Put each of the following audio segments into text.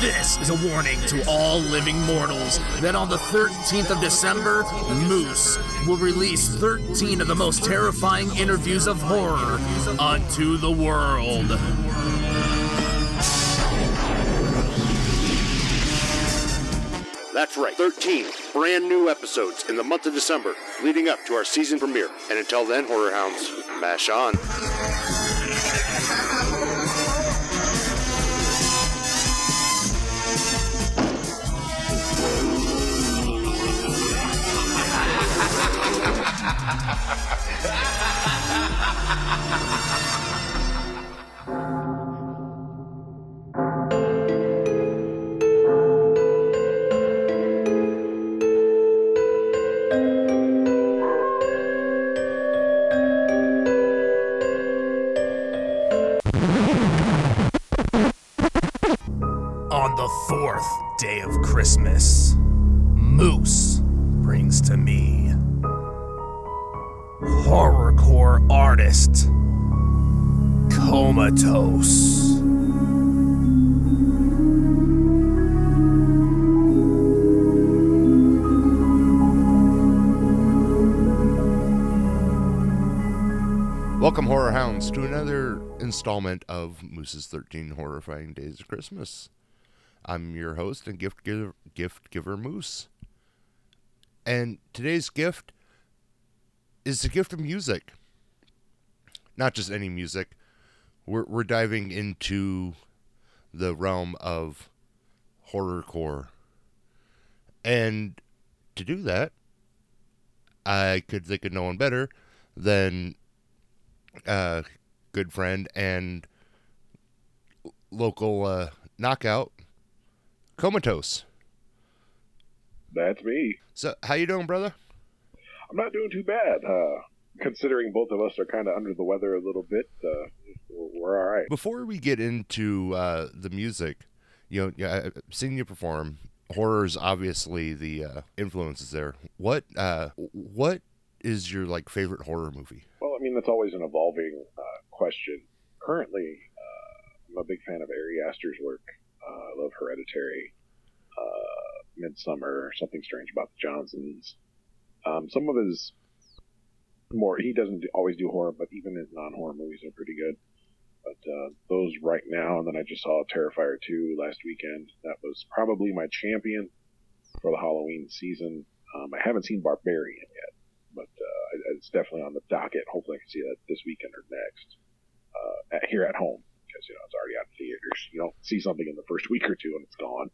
This is a warning to all living mortals that on the 13th of December, Moose will release 13 of the most terrifying interviews of horror unto the world. That's right, 13 brand new episodes in the month of December leading up to our season premiere. And until then, Horror Hounds, mash on. On the fourth day of Christmas, Moose brings to me horrorcore artist Comatose. Welcome, Horror Hounds, to another installment of Moose's 13 Horrifying Days of Christmas. I'm your host and gift giver Moose. And today's gift is the gift of music. Not just any music. We're diving into the realm of horrorcore. And to do that, I could think of no one better than a good friend and local knockout, Comatose. That's me. So, how you doing, brother? I'm not doing too bad, considering both of us are kind of under the weather a little bit. We're all right. Before we get into the music, I've seen you perform. Horror is obviously the influences there. What is your favorite horror movie? Well, I mean, that's always an evolving question. Currently, I'm a big fan of Ari Aster's work. I love Hereditary, Midsommar, Something Strange About the Johnsons. Some of his more, he doesn't always do horror, but even his non-horror movies are pretty good. But those right now, and then I just saw Terrifier 2 last weekend. That was probably my champion for the Halloween season. I haven't seen Barbarian yet, but it's definitely on the docket. Hopefully I can see that this weekend or next here at home. Because, it's already out in theaters. You don't see something in the first week or two and it's gone.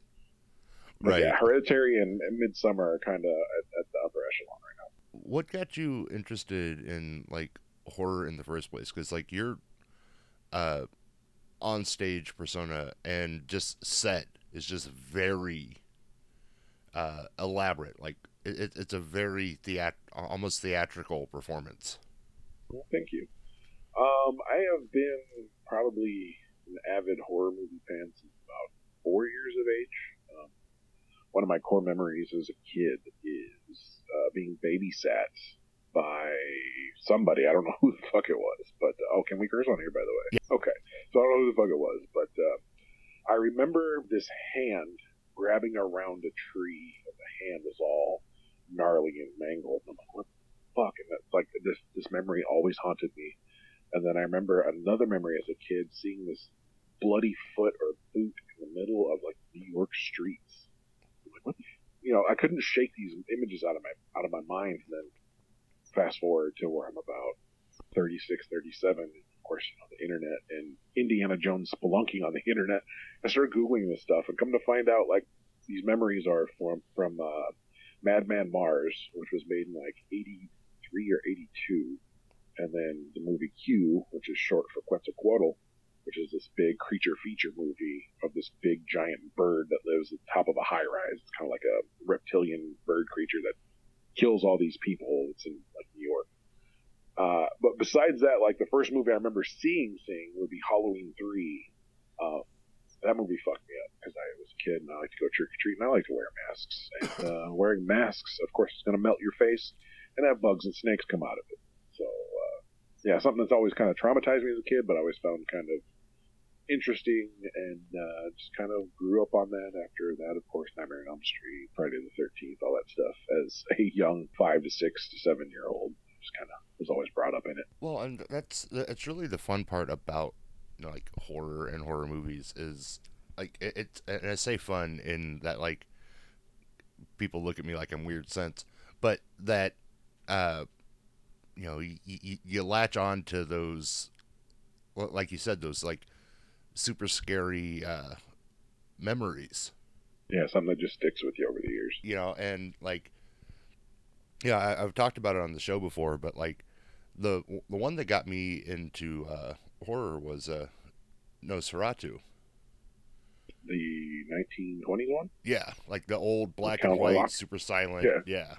But right. Yeah, Hereditary and Midsommar are kind of at the upper echelon right now. What got you interested in, horror in the first place? Because, your on-stage persona and just set is just very elaborate. It's a very almost theatrical performance. Well, thank you. I have been probably an avid horror movie fan since about 4 years of age. One of my core memories as a kid is being babysat by somebody. I don't know who the fuck it was, but can we curse on here, by the way? Yeah. Okay, so I don't know who the fuck it was, but I remember this hand grabbing around a tree, and the hand was all gnarly and mangled. And I'm like, what the fuck? And that's this memory always haunted me. And then I remember another memory as a kid seeing this bloody foot or boot in the middle of New York streets. I'm like, what? I couldn't shake these images out of my mind. And then fast forward to where I'm about 36, 37. Of course, the internet and Indiana Jones spelunking on the internet. I started googling this stuff and come to find out these memories are from Madman Mars, which was made in 83 or 82. And then the movie Q, which is short for Quetzalcoatl, which is this big creature feature movie of this big giant bird that lives at the top of a high-rise. It's kind of like a reptilian bird creature that kills all these people. It's in New York. But besides that, the first movie I remember seeing would be Halloween 3. That movie fucked me up because I was a kid and I like to go trick-or-treat and I like to wear masks. And wearing masks, of course, is going to melt your face and have bugs and snakes come out of it. So, yeah, something that's always kind of traumatized me as a kid, but I always found kind of interesting, and just kind of grew up on that. After that, of course, Nightmare on Elm Street, Friday the 13th, all that stuff as a young 5 to 6 to 7 year old. Just kind of was always brought up in it. Well, and that's really the fun part about, you know, like horror and horror movies is like it's, and I say fun in that like people look at me like I'm weird sense, but that you know, you latch on to those, like you said, those like super scary memories. Yeah, something that just sticks with you over the years. You know, and like, yeah, I've talked about it on the show before, but like the one that got me into horror was Nosferatu. The 1920s one? Yeah, like the old black and white, super silent. Yeah.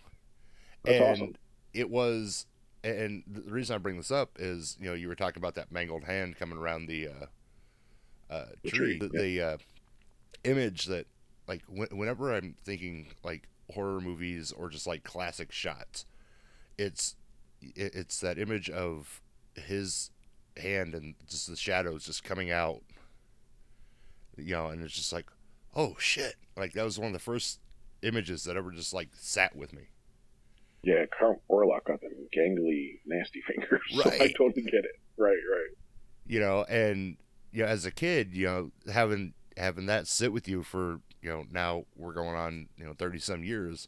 That's awesome. It was, and the reason I bring this up is, you know, you were talking about that mangled hand coming around the tree. The image that, like, whenever I'm thinking like horror movies or just like classic shots, it's that image of his hand and just the shadows just coming out, you know, and it's just like, oh shit, like that was one of the first images that ever just like sat with me. Yeah, Count Orlok got them gangly, nasty fingers. Right. So I totally get it. Right. You know, and you know, as a kid, you know, having that sit with you for, you know, now we're going on, you know, 30-some years.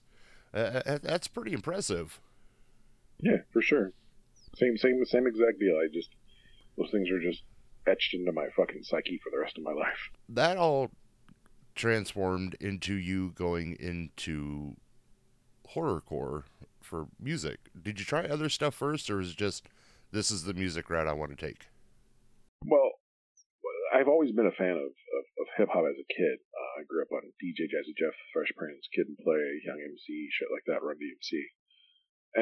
That's pretty impressive. Yeah, for sure. Same exact deal. I just, those things are just etched into my fucking psyche for the rest of my life. That all transformed into you going into horrorcore for music. Did you try other stuff first, or is it just this is the music route I want to take? Well, I've always been a fan of hip-hop as a kid. I grew up on DJ Jazzy Jeff, Fresh Prince, Kid and Play, Young MC, shit like that, Run DMC.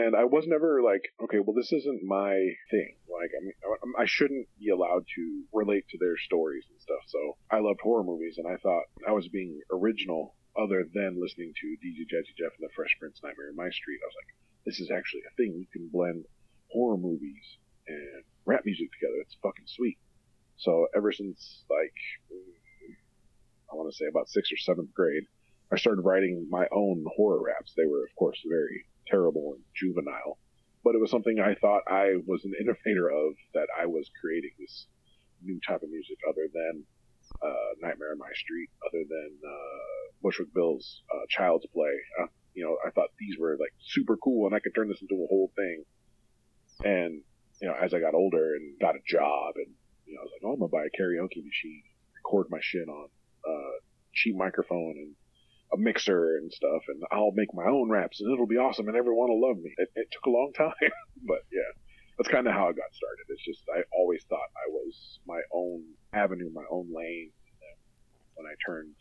And I was never like, okay, well, this isn't my thing. Like, I mean, I shouldn't be allowed to relate to their stories and stuff. So I loved horror movies, and I thought I was being original other than listening to DJ Jazzy Jeff and the Fresh Prince, Nightmare in My Street. I was like, this is actually a thing. You can blend horror movies and rap music together. It's fucking sweet. So ever since, like, I want to say about 6th or 7th grade, I started writing my own horror raps. They were, of course, very terrible and juvenile, but it was something I thought I was an innovator of, that I was creating this new type of music other than Nightmare on My Street, other than Bushwick Bill's Child's Play. You know, I thought these were like super cool, and I could turn this into a whole thing. And you know, as I got older and got a job, and you know, I was like, oh, I'm gonna buy a karaoke machine, record my shit on cheap microphone and a mixer and stuff, and I'll make my own raps, and it'll be awesome, and everyone will love me. It took a long time, but yeah. That's kind of how I got started. It's just I always thought I was my own avenue, my own lane. And then when I turned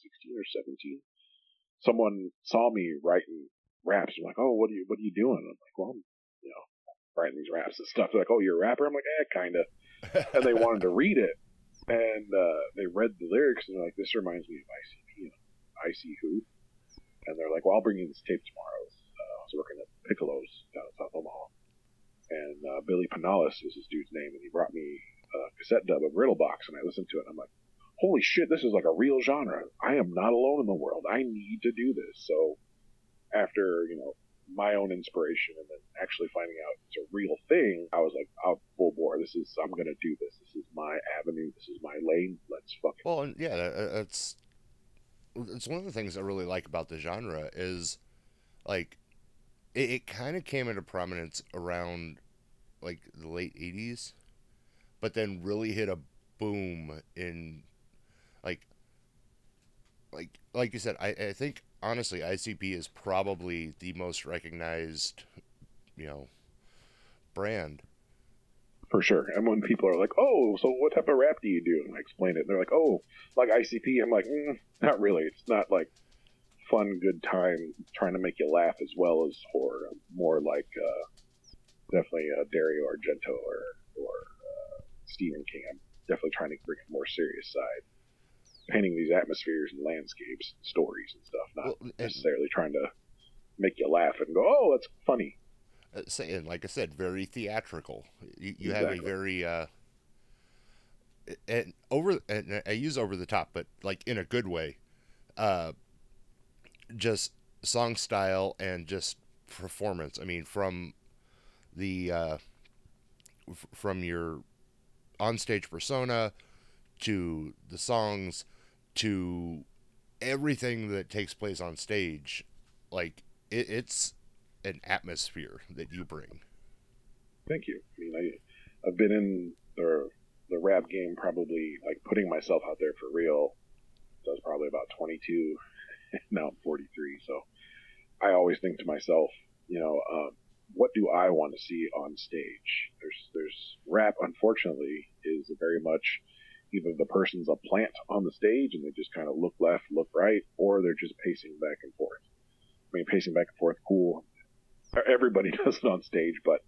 16 or 17, someone saw me writing raps. I'm like, oh, what are you doing? And I'm like, well, I'm, you know, writing these raps and stuff. They're like, oh, you're a rapper? I'm like, kind of. And they wanted to read it, and they read the lyrics, and they're like, this reminds me of ICP. And I see who. And they're like, well, I'll bring you this tape tomorrow. I was working at Piccolo's down in South Omaha. And Billy Panalis is his dude's name, and he brought me a cassette dub of Riddlebox, and I listened to it, and I'm like, holy shit, this is like a real genre. I am not alone in the world. I need to do this. So after, you know, my own inspiration and then actually finding out it's a real thing, I was like, oh, full bore. I'm going to do this. This is my avenue. This is my lane. Let's fucking... Well, and yeah, it's one of the things I really like about the genre is, like... It kind of came into prominence around, like, the late 80s, but then really hit a boom in, like you said, I think, honestly, ICP is probably the most recognized, you know, brand. For sure. And when people are like, oh, so what type of rap do you do? And I explain it, and they're like, oh, like ICP. I'm like, not really. It's not, like... fun, good time, trying to make you laugh as well as horror. More like definitely Dario Argento or Stephen King. I'm definitely trying to bring a more serious side, painting these atmospheres and landscapes and stories and stuff, not necessarily trying to make you laugh and go, oh, that's funny. Saying, like I said, very theatrical. You have a very and I use over the top, but like in a good way, just song style and just performance. I mean, from the from your onstage persona to the songs to everything that takes place on stage, like it's an atmosphere that you bring. Thank you. I mean, I've been in the rap game probably, like, putting myself out there for real. So I was probably about 22. Now I'm 43. So I always think to myself, what do I want to see on stage? There's rap, unfortunately, is very much either the person's a plant on the stage and they just kind of look left, look right, or they're just pacing back and forth. I mean, pacing back and forth, cool. Everybody does it on stage, but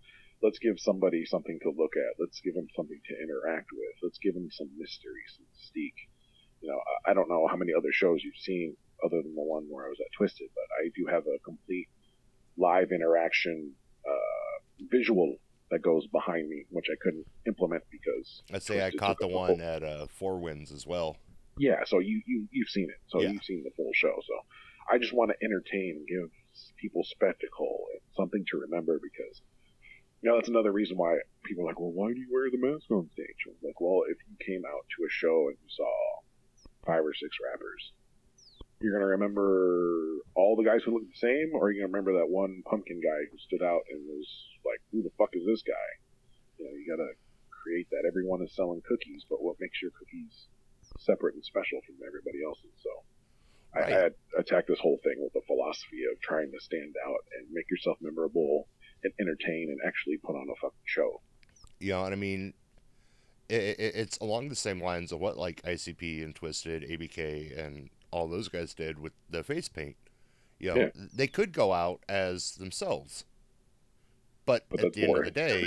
let's give somebody something to look at. Let's give them something to interact with. Let's give them some mystery, some mystique. I don't know how many other shows you've seen other than the one where I was at Twiztid, but I do have a complete live interaction visual that goes behind me, which I couldn't implement because I'd say Twiztid I caught the one at Four Winds as well. Yeah, so you've seen it. So yeah. You've seen the full show. So I just want to entertain and give people spectacle and something to remember because that's another reason why people are like, well, why do you wear the mask on stage? I'm like, well, if you came out to a show and you saw 5 or 6 rappers, you're going to remember all the guys who look the same, or you're going to remember that one pumpkin guy who stood out and was like, who the fuck is this guy? You got to create that. Everyone is selling cookies, but what makes your cookies separate and special from everybody else's? So right. I had attacked this whole thing with the philosophy of trying to stand out and make yourself memorable and entertain and actually put on a fucking show. I mean, it's along the same lines of what like ICP and Twiztid, ABK and all those guys did with the face paint. They could go out as themselves, but at the boring end of the day,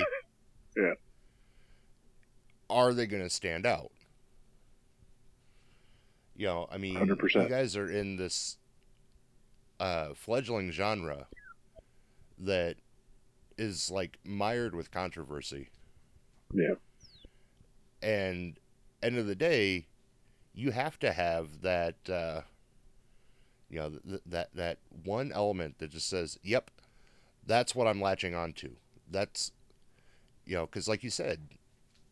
are they going to stand out? I mean, 100%. You guys are in this fledgling genre that is like mired with controversy. And end of the day, you have to have that that one element that just says, yep, that's what I'm latching on to. That's because like you said,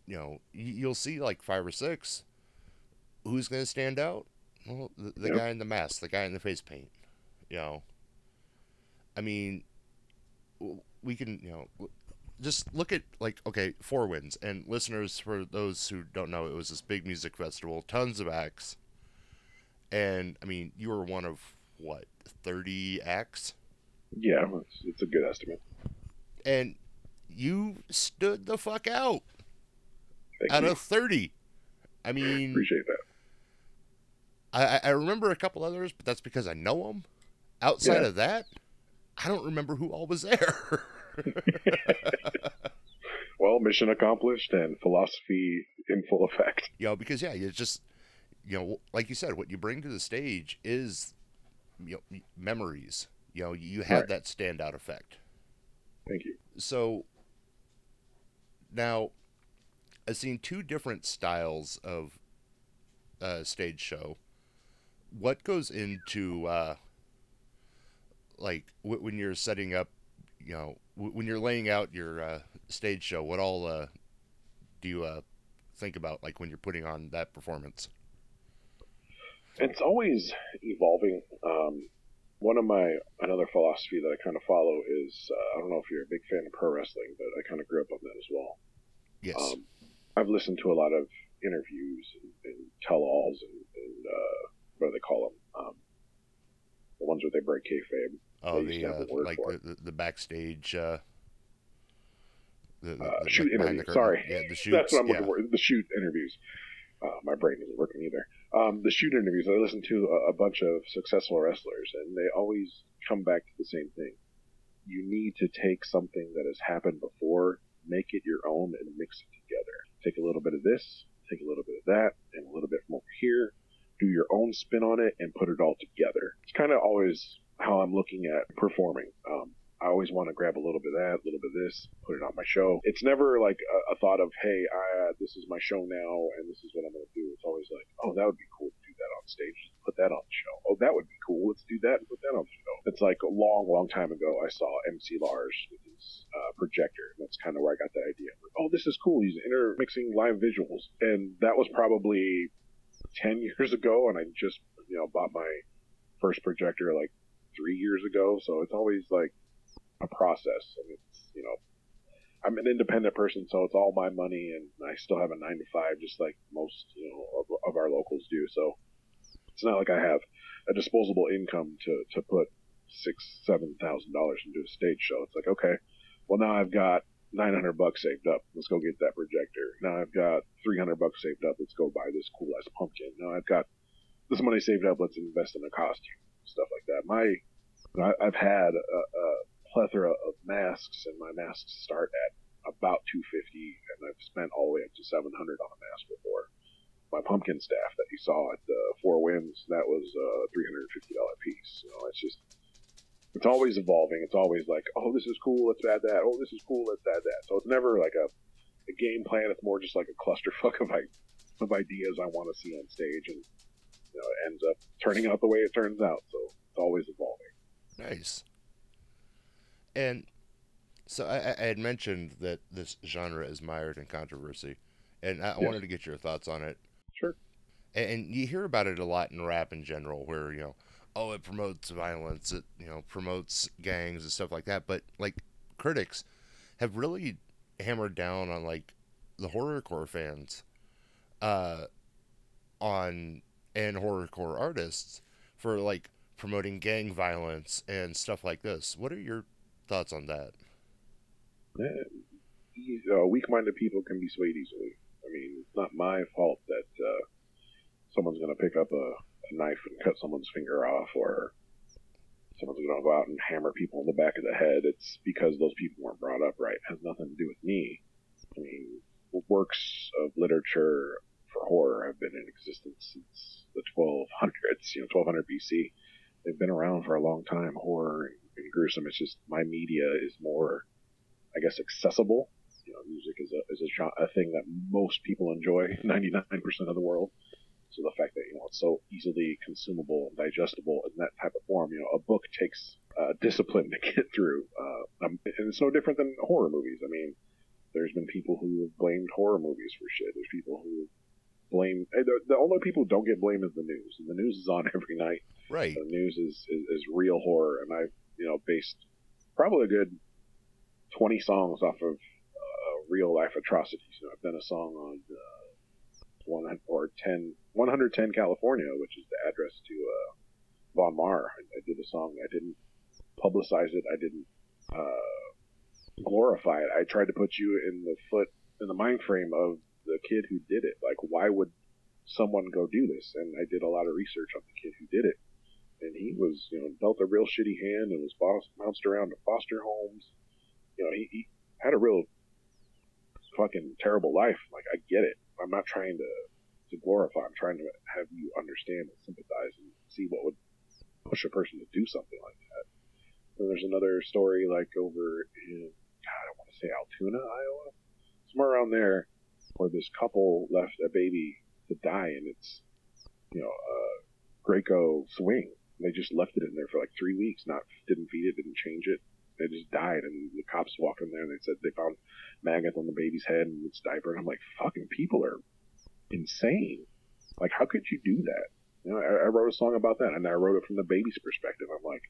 you'll see like 5 or 6. Who's going to stand out? Well, the guy in the mask, the guy in the face paint. I mean, we can, just look at, like, okay, Four Winds. And listeners, for those who don't know, it was this big music festival, tons of acts. And, I mean, you were one of, what, 30 acts? Yeah, it's a good estimate. And you stood the fuck out. Thank you. Of 30. I mean... Appreciate that. I remember a couple others, but that's because I know them. Outside of that, I don't remember who all was there. Well, mission accomplished and philosophy in full effect. Because, it's just, like you said, what you bring to the stage is memories. You have that standout effect. Thank you. So, now, I've seen 2 different styles of stage show. What goes into... like when you're setting up, when you're laying out your stage show, what all do you think about, like, when you're putting on that performance? It's always evolving. One of another philosophy that I kind of follow is, I don't know if you're a big fan of pro wrestling, but I kind of grew up on that as well. Yes. I've listened to a lot of interviews and tell-alls and what do they call them? The ones where they break kayfabe. Oh, the backstage. The shoot interviews. Sorry. Yeah, the shoots. That's what I'm looking for. The shoot interviews. My brain isn't working either. The shoot interviews. I listen to a bunch of successful wrestlers, and they always come back to the same thing. You need to take something that has happened before, make it your own, and mix it together. Take a little bit of this, take a little bit of that, and a little bit from over here. Do your own spin on it and put it all together. It's kind of always how I'm looking at performing. I always want to grab a little bit of that, a little bit of this, put it on my show. It's never like a thought of, hey, this is my show now and this is what I'm going to do. It's always like, oh, that would be cool to do that on stage. Just put that on the show. Oh, that would be cool. Let's do that and put that on the show. It's like a long, long time ago, I saw MC Lars with his projector. That's kind of where I got that idea. Like, oh, this is cool. He's intermixing live visuals. And that was probably 10 years ago, and I just, bought my first projector like 3 years ago. So it's always like a process, and it's, I'm an independent person, so it's all my money, and I still have a 9-to-5, just like most, of our locals do. So it's not like I have a disposable income to put $6,000-$7,000 into a stage show. It's like, okay, well, now I've got $900 saved up. Let's go get that projector. Now I've got $300 saved up. Let's go buy this cool ass pumpkin. Now I've got this money saved up. Let's invest in a costume, stuff like that. I've had a plethora of masks, and my masks start at about $250, and I've spent all the way up to $700 on a mask before. My pumpkin staff that you saw at the Four Winds, that was a $350 piece. It's just, it's always evolving. It's always like, oh, this is cool, let's add that. Oh, this is cool, let's add that. So it's never like a game plan. It's more just like a clusterfuck of ideas I want to see on stage, and it ends up turning out the way it turns out. So it's always evolving. Nice. And so I had mentioned that this genre is mired in controversy, and I wanted to get your thoughts on it. Sure. And you hear about it a lot in rap in general, where, it promotes violence, it, promotes gangs and stuff like that. But, like, critics have really hammered down on, like, the horrorcore fans and horrorcore artists for, like, promoting gang violence and stuff like this. What are your thoughts on that? Weak-minded people can be swayed easily. I mean, it's not my fault that someone's going to pick up a knife and cut someone's finger off, or someone's going to go out and hammer people in the back of the head. It's because those people weren't brought up right. It has nothing to do with me. I mean, works of literature for horror have been in existence since the 1200s, 1200 BC. They've been around for a long time, horror and gruesome. It's just my media is more, I guess, accessible. Music is a thing that most people enjoy, 99% of the world. So the fact that it's so easily consumable and digestible in that type of form, a book takes discipline to get through, and it's no different than horror movies. I mean, there's been people who have blamed horror movies for shit. There's people who blame. The only people who don't get blamed is the news, and the news is on every night. Right. The news is real horror, and I've based probably a good 20 songs off of real life atrocities. I've done a song on 110 California, which is the address to Von Maur. I did a song. I didn't publicize it. I didn't glorify it. I tried to put you in the mind frame of the kid who did it. Like, why would someone go do this? And I did a lot of research on the kid who did it, and he was dealt a real shitty hand and was bounced around to foster homes. He had a real fucking terrible life. Like, I get it. I'm not trying to glorify. I'm trying to have you understand and sympathize and see what would push a person to do something like that. And there's another story like over in, I don't want to say Altoona, Iowa, somewhere around there, where this couple left a baby to die in its Graco swing. They just left it in there for like 3 weeks, didn't feed it, didn't change it. They just died, and the cops walked in there, and they said they found maggots on the baby's head and its diaper. And I'm like, fucking people are insane. Like, how could you do that? I wrote a song about that, and I wrote it from the baby's perspective. I'm like,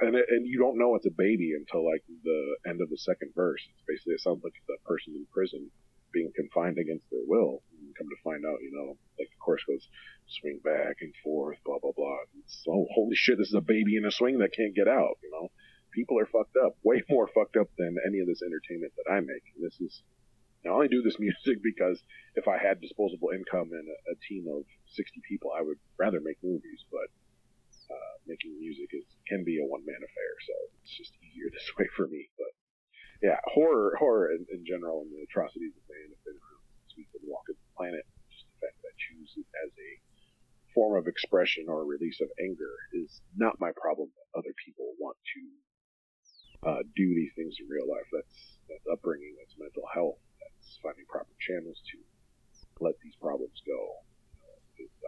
and you don't know it's a baby until like the end of the second verse. It's basically, it sounds like the person in prison being confined against their will. And come to find out, like the chorus goes, swing back and forth, blah blah blah. And so, holy shit, this is a baby in a swing that can't get out. People are fucked up, way more fucked up than any of this entertainment that I make. And I only do this music because if I had disposable income and a team of 60 people, I would rather make movies, but making music can be a one-man affair, so it's just easier this way for me. But yeah, horror in general, and the atrocities of man have been around since we've been walking the planet. Just the fact that I choose it as a form of expression or release of anger is not my problem that other people want to do these things in real life. That's upbringing, that's mental health, that's finding proper channels to let these problems go.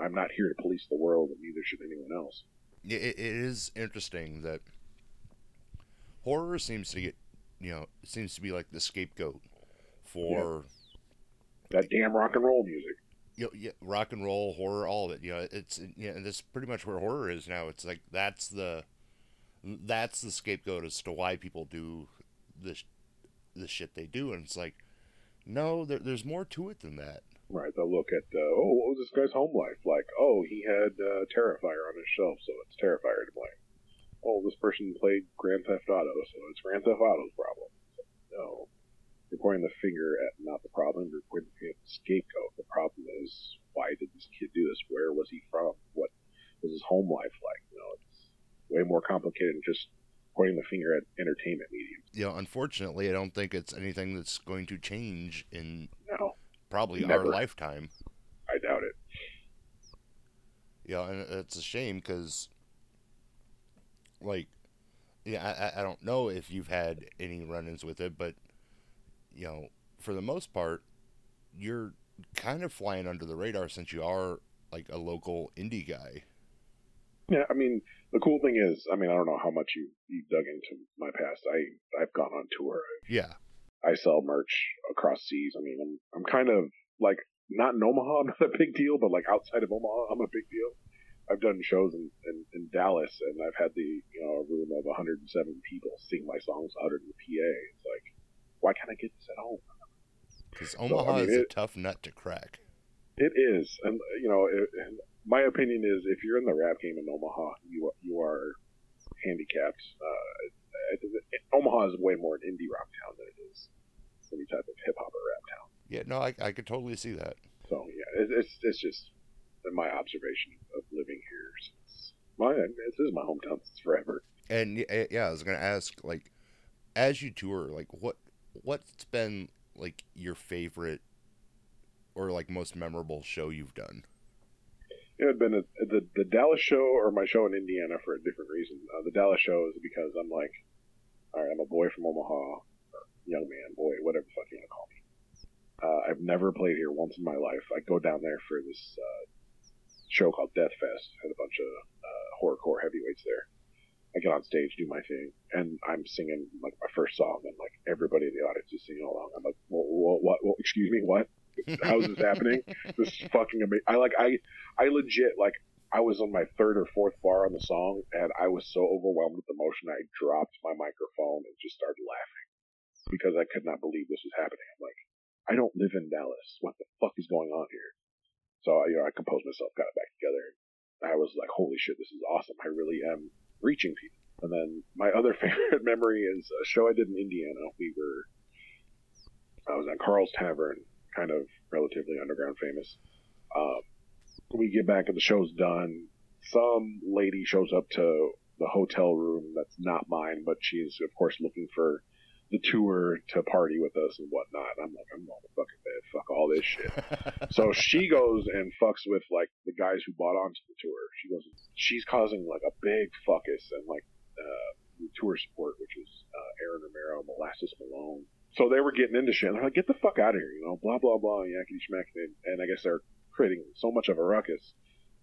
I'm not here to police the world, and neither should anyone else. It is interesting that horror seems to get, seems to be like the scapegoat for that damn rock and roll music. Rock and roll, horror, all of it. And that's pretty much where horror is now. It's like that's the scapegoat as to why people do the shit they do. And it's like, no, there's more to it than that. Right, they'll look at, what was this guy's home life? Like, he had Terrifier on his shelf, so it's Terrifier to blame. Oh, this person played Grand Theft Auto, so it's Grand Theft Auto's problem. So, no, you're pointing the finger at not the problem, you're pointing the finger at the scapegoat. The problem is, why did this kid do this? Where was he from? What was his home life like? It's way more complicated than just pointing the finger at entertainment medium. Unfortunately, I don't think it's anything that's going to change in... No. Probably never. Our lifetime. I doubt it. And it's a shame because, I don't know if you've had any run-ins with it, but, for the most part, you're kind of flying under the radar since you are, a local indie guy. Yeah, the cool thing is, I don't know how much you dug into my past. I've gone on tour. Yeah. I sell merch across seas. I'm kind of not in Omaha, I'm not a big deal, but outside of Omaha, I'm a big deal. I've done shows in Dallas, and I've had the a room of 107 people sing my songs, 100 in the PA. It's like, why can't I get this at home? Because Omaha is a tough nut to crack. It is, and my opinion is, if you're in the rap game in Omaha, you are handicapped. Omaha is way more an indie rock town than it is any type of hip hop or rap town. Yeah, no, I could totally see that. So yeah, it's just my observation of living here since this is my hometown since forever. And yeah, I was gonna ask, as you tour, what's been your favorite or most memorable show you've done? It had been the Dallas show or my show in Indiana for a different reason. The Dallas show is because I'm all right, I'm a boy from Omaha, or young man, boy, whatever the fuck you want to call me. I've never played here once in my life. I go down there for this show called Death Fest. Had a bunch of horrorcore heavyweights there. I get on stage, do my thing, and I'm singing my first song, and everybody in the audience is singing along. I'm like, what? Excuse me, what? How's this happening? This is fucking amazing. I legit I was on my third or fourth bar on the song, and I was so overwhelmed with emotion I dropped my microphone and just started laughing because I could not believe this was happening. I'm like, I don't live in Dallas. What the fuck is going on here? So I composed myself, got it back together. I was like, holy shit, this is awesome. I really am reaching people. And then my other favorite memory is a show I did in Indiana. I was at Carl's Tavern, kind of relatively underground famous. We get back and the show's done. Some lady shows up to the hotel room that's not mine, but she's, of course, looking for the tour to party with us and whatnot. I'm like, I'm going to fucking bed. Fuck all this shit. So she goes and fucks with, the guys who bought onto the tour. She's causing, a big fuckus and, the tour support, which is Aaron Romero, Molasses Malone. So they were getting into shit. They're like, get the fuck out of here, blah, blah, blah, yakety schmackety. And I guess they're creating so much of a ruckus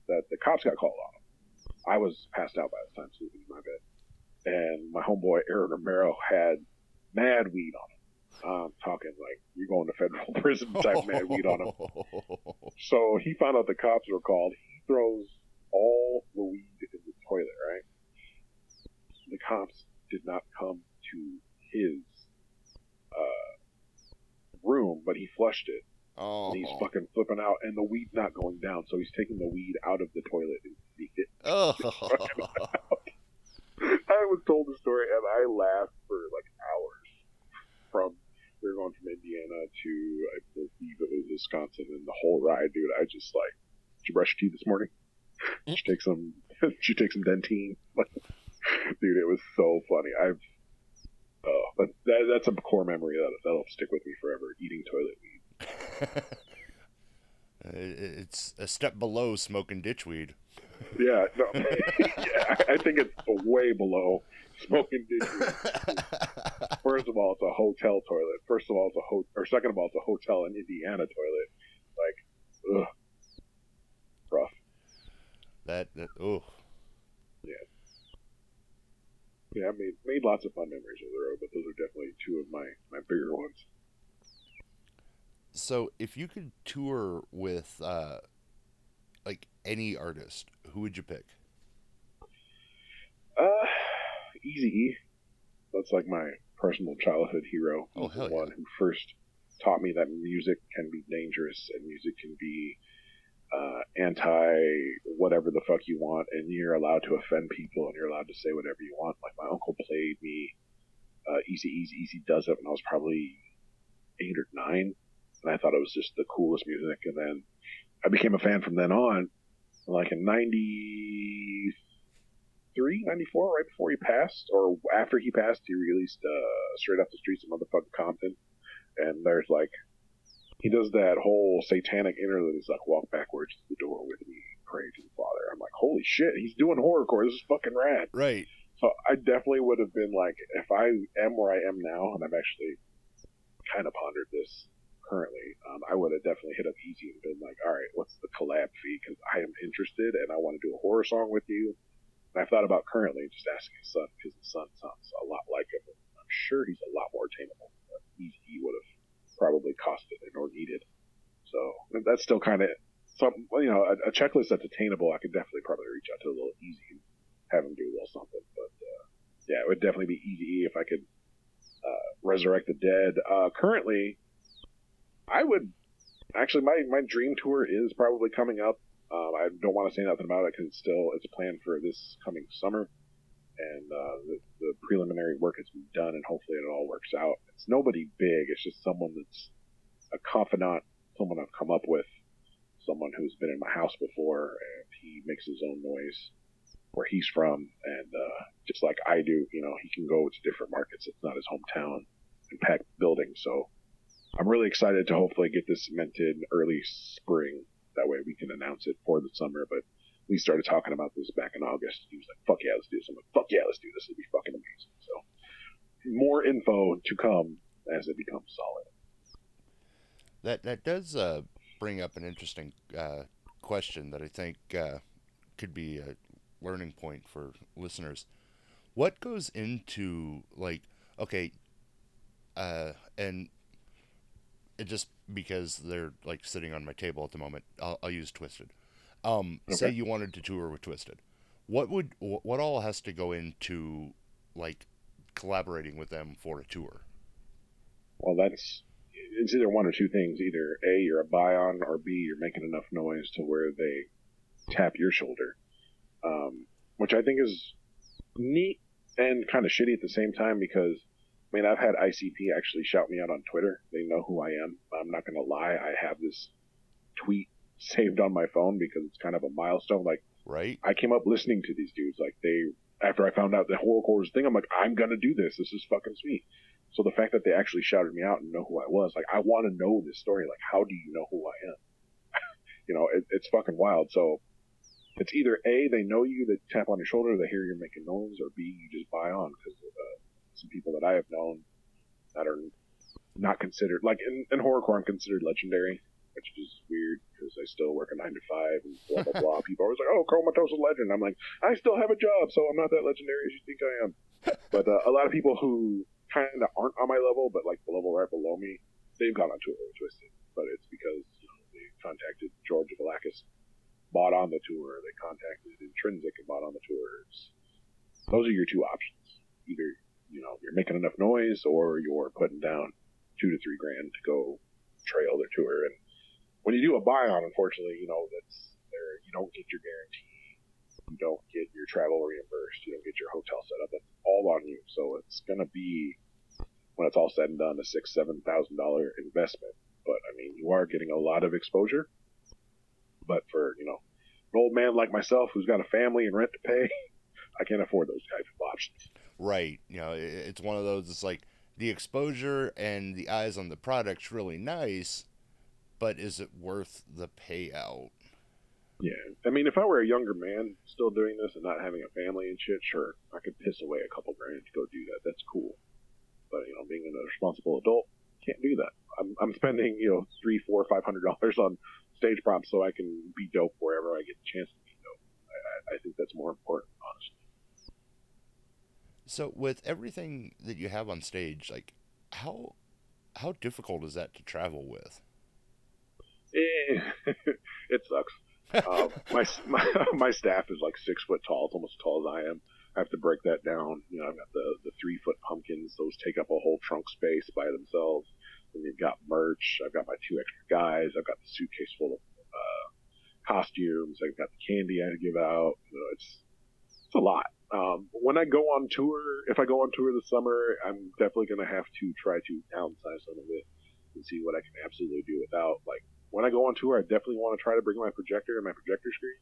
that the cops got called on them. I was passed out by the time, sleeping in my bed. And my homeboy, Aaron Romero, had mad weed on him. I'm talking you're going to federal prison type mad weed on him. So he found out the cops were called. He throws all the weed in the toilet, right? The cops did not come to his room, but he flushed it. Oh. And he's fucking flipping out, and the weed's not going down, so he's taking the weed out of the toilet and sneaking it. Oh. I was told the story, and I laughed for hours. We were going from Indiana to, I believe it was Wisconsin, and the whole ride, dude, I just did you brush your teeth this morning? Did you take some? Dentine. Dude, it was so funny. But that's a core memory that'll stick with me forever. Eating toilet weed. It's a step below smoking ditchweed. Yeah, no, yeah, I think it's way below smoking dishes. First of all, it's a hotel toilet. Second of all, it's a hotel in Indiana toilet. Like, ugh, rough. That ooh. Yeah. Yeah, I made lots of fun memories of the road, but those are definitely two of my bigger ones. So, if you could tour with like any artist, who would you pick? Eazy-E. That's like my personal childhood hero. Oh, hell yeah. The one who first taught me that music can be dangerous and music can be anti whatever the fuck you want, and you're allowed to offend people and you're allowed to say whatever you want. Like, my uncle played me Eazy Does It when I was probably 8 or 9, and I thought it was just the coolest music, and then I became a fan from then on. Like in 93, 94, right before he passed, or after he passed, he released Straight Off the Streets of Motherfucking Compton, and there's like, he does that whole satanic interlude. He's like, walk backwards to the door with me, pray to the Father. I'm like, holy shit, he's doing horrorcore. This is fucking rad. Right. So I definitely would have been like, if I am where I am now, and I've actually kind of pondered this currently, I would have definitely hit up Eazy and been like, all right, what's the collab fee? Because I am interested and I want to do a horror song with you. And I've thought about currently just asking his son, because his son sounds a lot like him. I'm sure he's a lot more tameable. Eazy would have probably costed and or needed. So that's still kind of something, you know, a checklist that's attainable. I could definitely probably reach out to a little Eazy and have him do a little something. But yeah, it would definitely be Eazy if I could resurrect the dead. Currently, I would actually, my dream tour is probably coming up. I don't want to say nothing about it because it's planned for this coming summer. And the preliminary work has been done, and hopefully it all works out. It's nobody big. It's just someone that's a confidant, someone I've come up with, someone who's been in my house before, and he makes his own noise where he's from. And just like I do, you know, he can go to different markets. It's not his hometown and packed building. So I'm really excited to hopefully get this cemented early spring. That way we can announce it for the summer, but we started talking about this back in August. He was like, fuck yeah, let's do this. I'm like, fuck yeah, let's do this. It'll be fucking amazing. So more info to come as it becomes solid. That does bring up an interesting question that I think could be a learning point for listeners. What goes into, like, okay, and it just because they're, like, sitting on my table at the moment, I'll use Twiztid. Okay. Say you wanted to tour with Twiztid, what all has to go into like collaborating with them for a tour? Well, it's either one or two things. Either A, you're a buy-on, or B, you're making enough noise to where they tap your shoulder, which I think is neat and kind of shitty at the same time because, I mean, I've had ICP actually shout me out on Twitter. They know who I am. I'm not going to lie. I have this tweet saved on my phone because it's kind of a milestone. Like, right, I came up listening to these dudes. Like, they, after I found out the horrorcore thing, I'm like, I'm gonna do this. This is fucking sweet. So the fact that they actually shouted me out and know who I was, like, I want to know this story. Like, how do you know who I am? You know, it's fucking wild. So it's either A, they know you, they tap on your shoulder, they hear you're making noise, or B, you just buy on because some people that I have known that are not considered, like in horrorcore, I'm considered legendary, which is weird because I still work a 9-to-5 and blah, blah, blah. People are always like, oh, Comatose is a legend. I'm like, I still have a job, so I'm not that legendary as you think I am. But a lot of people who kind of aren't on my level, but like the level right below me, they've gone on tour with Twiztid. But it's because, you know, they contacted George Velakis, bought on the tour. They contacted Intrinsic and bought on the tours. Those are your two options. Either, you know, you're making enough noise, or you're putting down $2,000 to $3,000 to go trail their tour. And when you do a buy-on, unfortunately, you know, that's there. You don't get your guarantee. You don't get your travel reimbursed. You don't get your hotel set up. That's all on you. So it's going to be, when it's all said and done, a $6,000, $7,000 investment. But, I mean, you are getting a lot of exposure. But for, you know, an old man like myself who's got a family and rent to pay, I can't afford those types of options. Right. You know, it's one of those, it's like the exposure and the eyes on the product's really nice, but is it worth the payout? Yeah. I mean, if I were a younger man still doing this and not having a family and shit, sure, I could piss away a couple grand to go do that. That's cool. But, you know, being a responsible adult, can't do that. I'm spending, you know, $300, $400, $500 on stage props so I can be dope wherever I get the chance to be dope. I think that's more important, honestly. So with everything that you have on stage, like, how difficult is that to travel with? It sucks. My staff is like 6 foot tall. It's almost as tall as I am. I have to break that down. You know, I've got the 3 foot pumpkins. Those take up a whole trunk space by themselves. And you've got merch. I've got my two extra guys. I've got the suitcase full of costumes. I've got the candy I give out. You know, it's a lot. When I go on tour, if I go on tour this summer, I'm definitely going to have to try to downsize some of it and see what I can absolutely do without. Like, when I go on tour, I definitely want to try to bring my projector and my projector screen.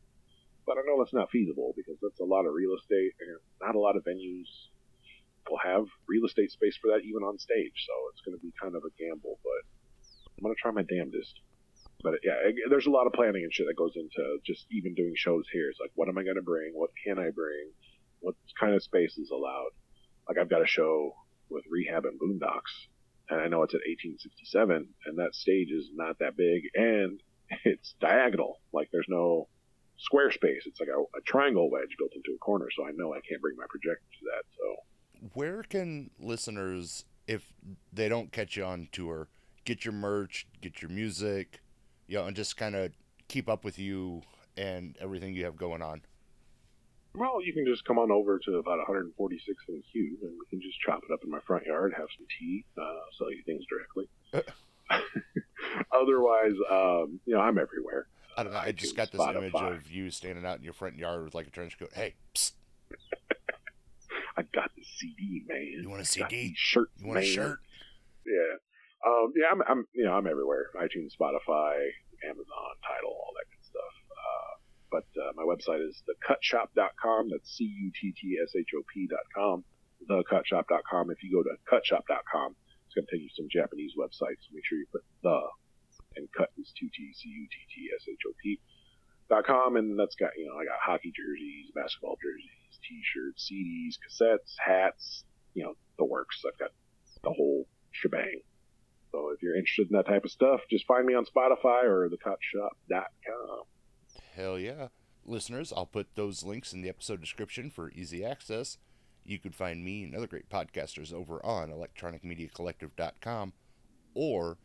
But I know that's not feasible because that's a lot of real estate, and not a lot of venues will have real estate space for that even on stage. So it's going to be kind of a gamble, but I'm going to try my damnedest. But yeah, there's a lot of planning and shit that goes into just even doing shows here. It's like, what am I going to bring? What can I bring? What kind of space is allowed? Like, I've got a show with Rehab and Boondocks, and I know it's at 1867, and that stage is not that big, and it's diagonal. Like, there's no square space. It's like a triangle wedge built into a corner, so I know I can't bring my projector to that. So where can listeners, if they don't catch you on tour, get your merch, get your music, you know, and just kind of keep up with you and everything you have going on? Well, you can just come on over to about 146 in the queue, and we can just chop it up in my front yard, have some tea, sell you things directly. Otherwise, you know, I'm everywhere. I don't know. I just got this image of you standing out in your front yard with like a trench coat. Hey, psst. I got the CD, man. You want a CD? Shirt? You want a shirt? Yeah. Yeah. I'm everywhere. iTunes, Spotify, Amazon, Tidal, all that good stuff. But my website is thecuttshop.com. That's cuttshop.com. Thecuttshop.com. If you go to cuttshop.com, it's going to take you to some Japanese websites. Make sure you put the and cut is cuttshop.com. And that's got, you know, I got hockey jerseys, basketball jerseys, T-shirts, CDs, cassettes, hats, you know, the works. I've got the whole shebang. So if you're interested in that type of stuff, just find me on Spotify or thecuttshop.com. Hell yeah. Listeners, I'll put those links in the episode description for easy access. You could find me and other great podcasters over on electronicmediacollective.com, or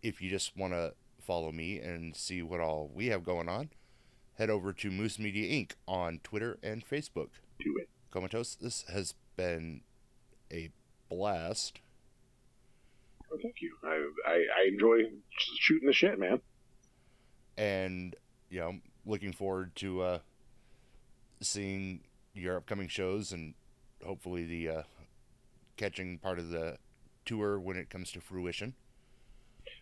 if you just want to follow me and see what all we have going on, head over to Moose Media Inc. on Twitter and Facebook. Do it. Comatose, this has been a blast. Oh, thank you. I enjoy shooting the shit, man. And, you know, looking forward to seeing your upcoming shows and hopefully the catching part of the tour when it comes to fruition.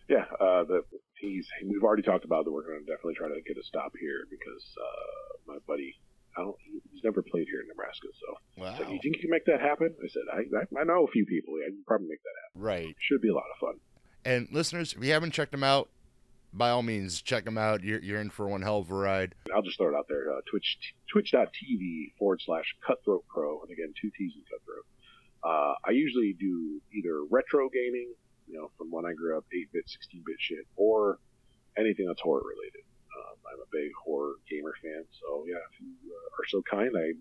Yeah, we've already talked about that. We're going to definitely try to get a stop here because my buddy, he's never played here in Nebraska. So, wow. So, do you think you can make that happen? I said, I know a few people. I can probably make that happen. Right. Should be a lot of fun. And listeners, if you haven't checked them out, by all means, check them out. You're in for one hell of a ride. I'll just throw it out there. Twitch.tv/cutthroatpro. And again, two T's in cutthroat. I usually do either retro gaming, you know, from when I grew up, 8-bit, 16-bit shit, or anything that's horror-related. I'm a big horror gamer fan, so yeah, if you are so kind, I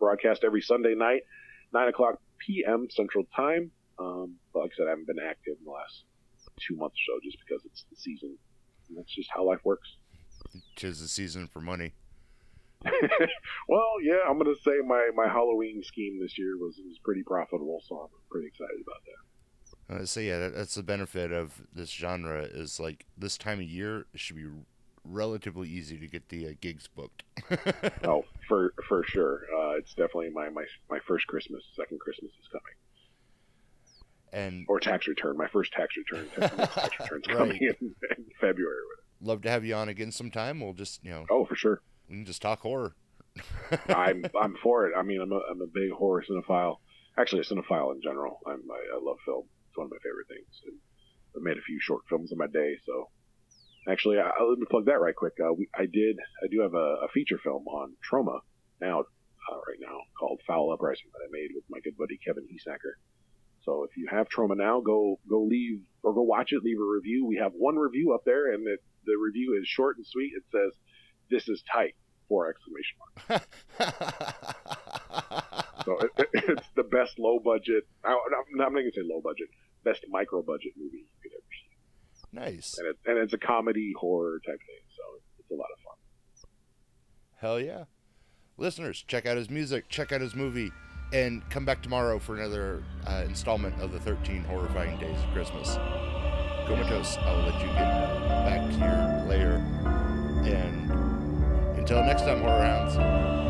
broadcast every Sunday night, 9 o'clock p.m. Central Time. But like I said, I haven't been active in the last 2 months or so just because it's the season. And that's just how life works. 'Tis the season for money. Well, yeah, I'm going to say my Halloween scheme this year was pretty profitable, so I'm pretty excited about that. So yeah, that's the benefit of this genre is like this time of year it should be relatively easy to get the gigs booked. Oh, for sure. It's definitely my first Christmas. Second Christmas is coming. Or tax return. My first tax return. Tax return's right. Coming in February. Love to have you on again sometime. We'll just, you know. Oh, for sure. We can just talk horror. I'm for it. I mean, I'm a big horror cinephile. Actually, a cinephile in general. I love film. One of my favorite things, and I made a few short films in my day, so Actually, let me plug that right quick. I do have a feature film on Troma right now called Foul Uprising that I made with my good buddy Kevin Heesacker. So if you have Troma now, go leave or go watch it, leave a review. We have one review up there, and the review is short and sweet. It says, "This is tight!" !" So it's the best low budget. I'm not going to say low budget. Best micro budget movie you could ever see. Nice. And it's a comedy horror type thing, so it's a lot of fun. Hell yeah. Listeners, check out his music, check out his movie, and come back tomorrow for another installment of the 13 Horrifying Days of Christmas. Comatose, I'll let you get back to your lair. And until next time, Horror Hounds.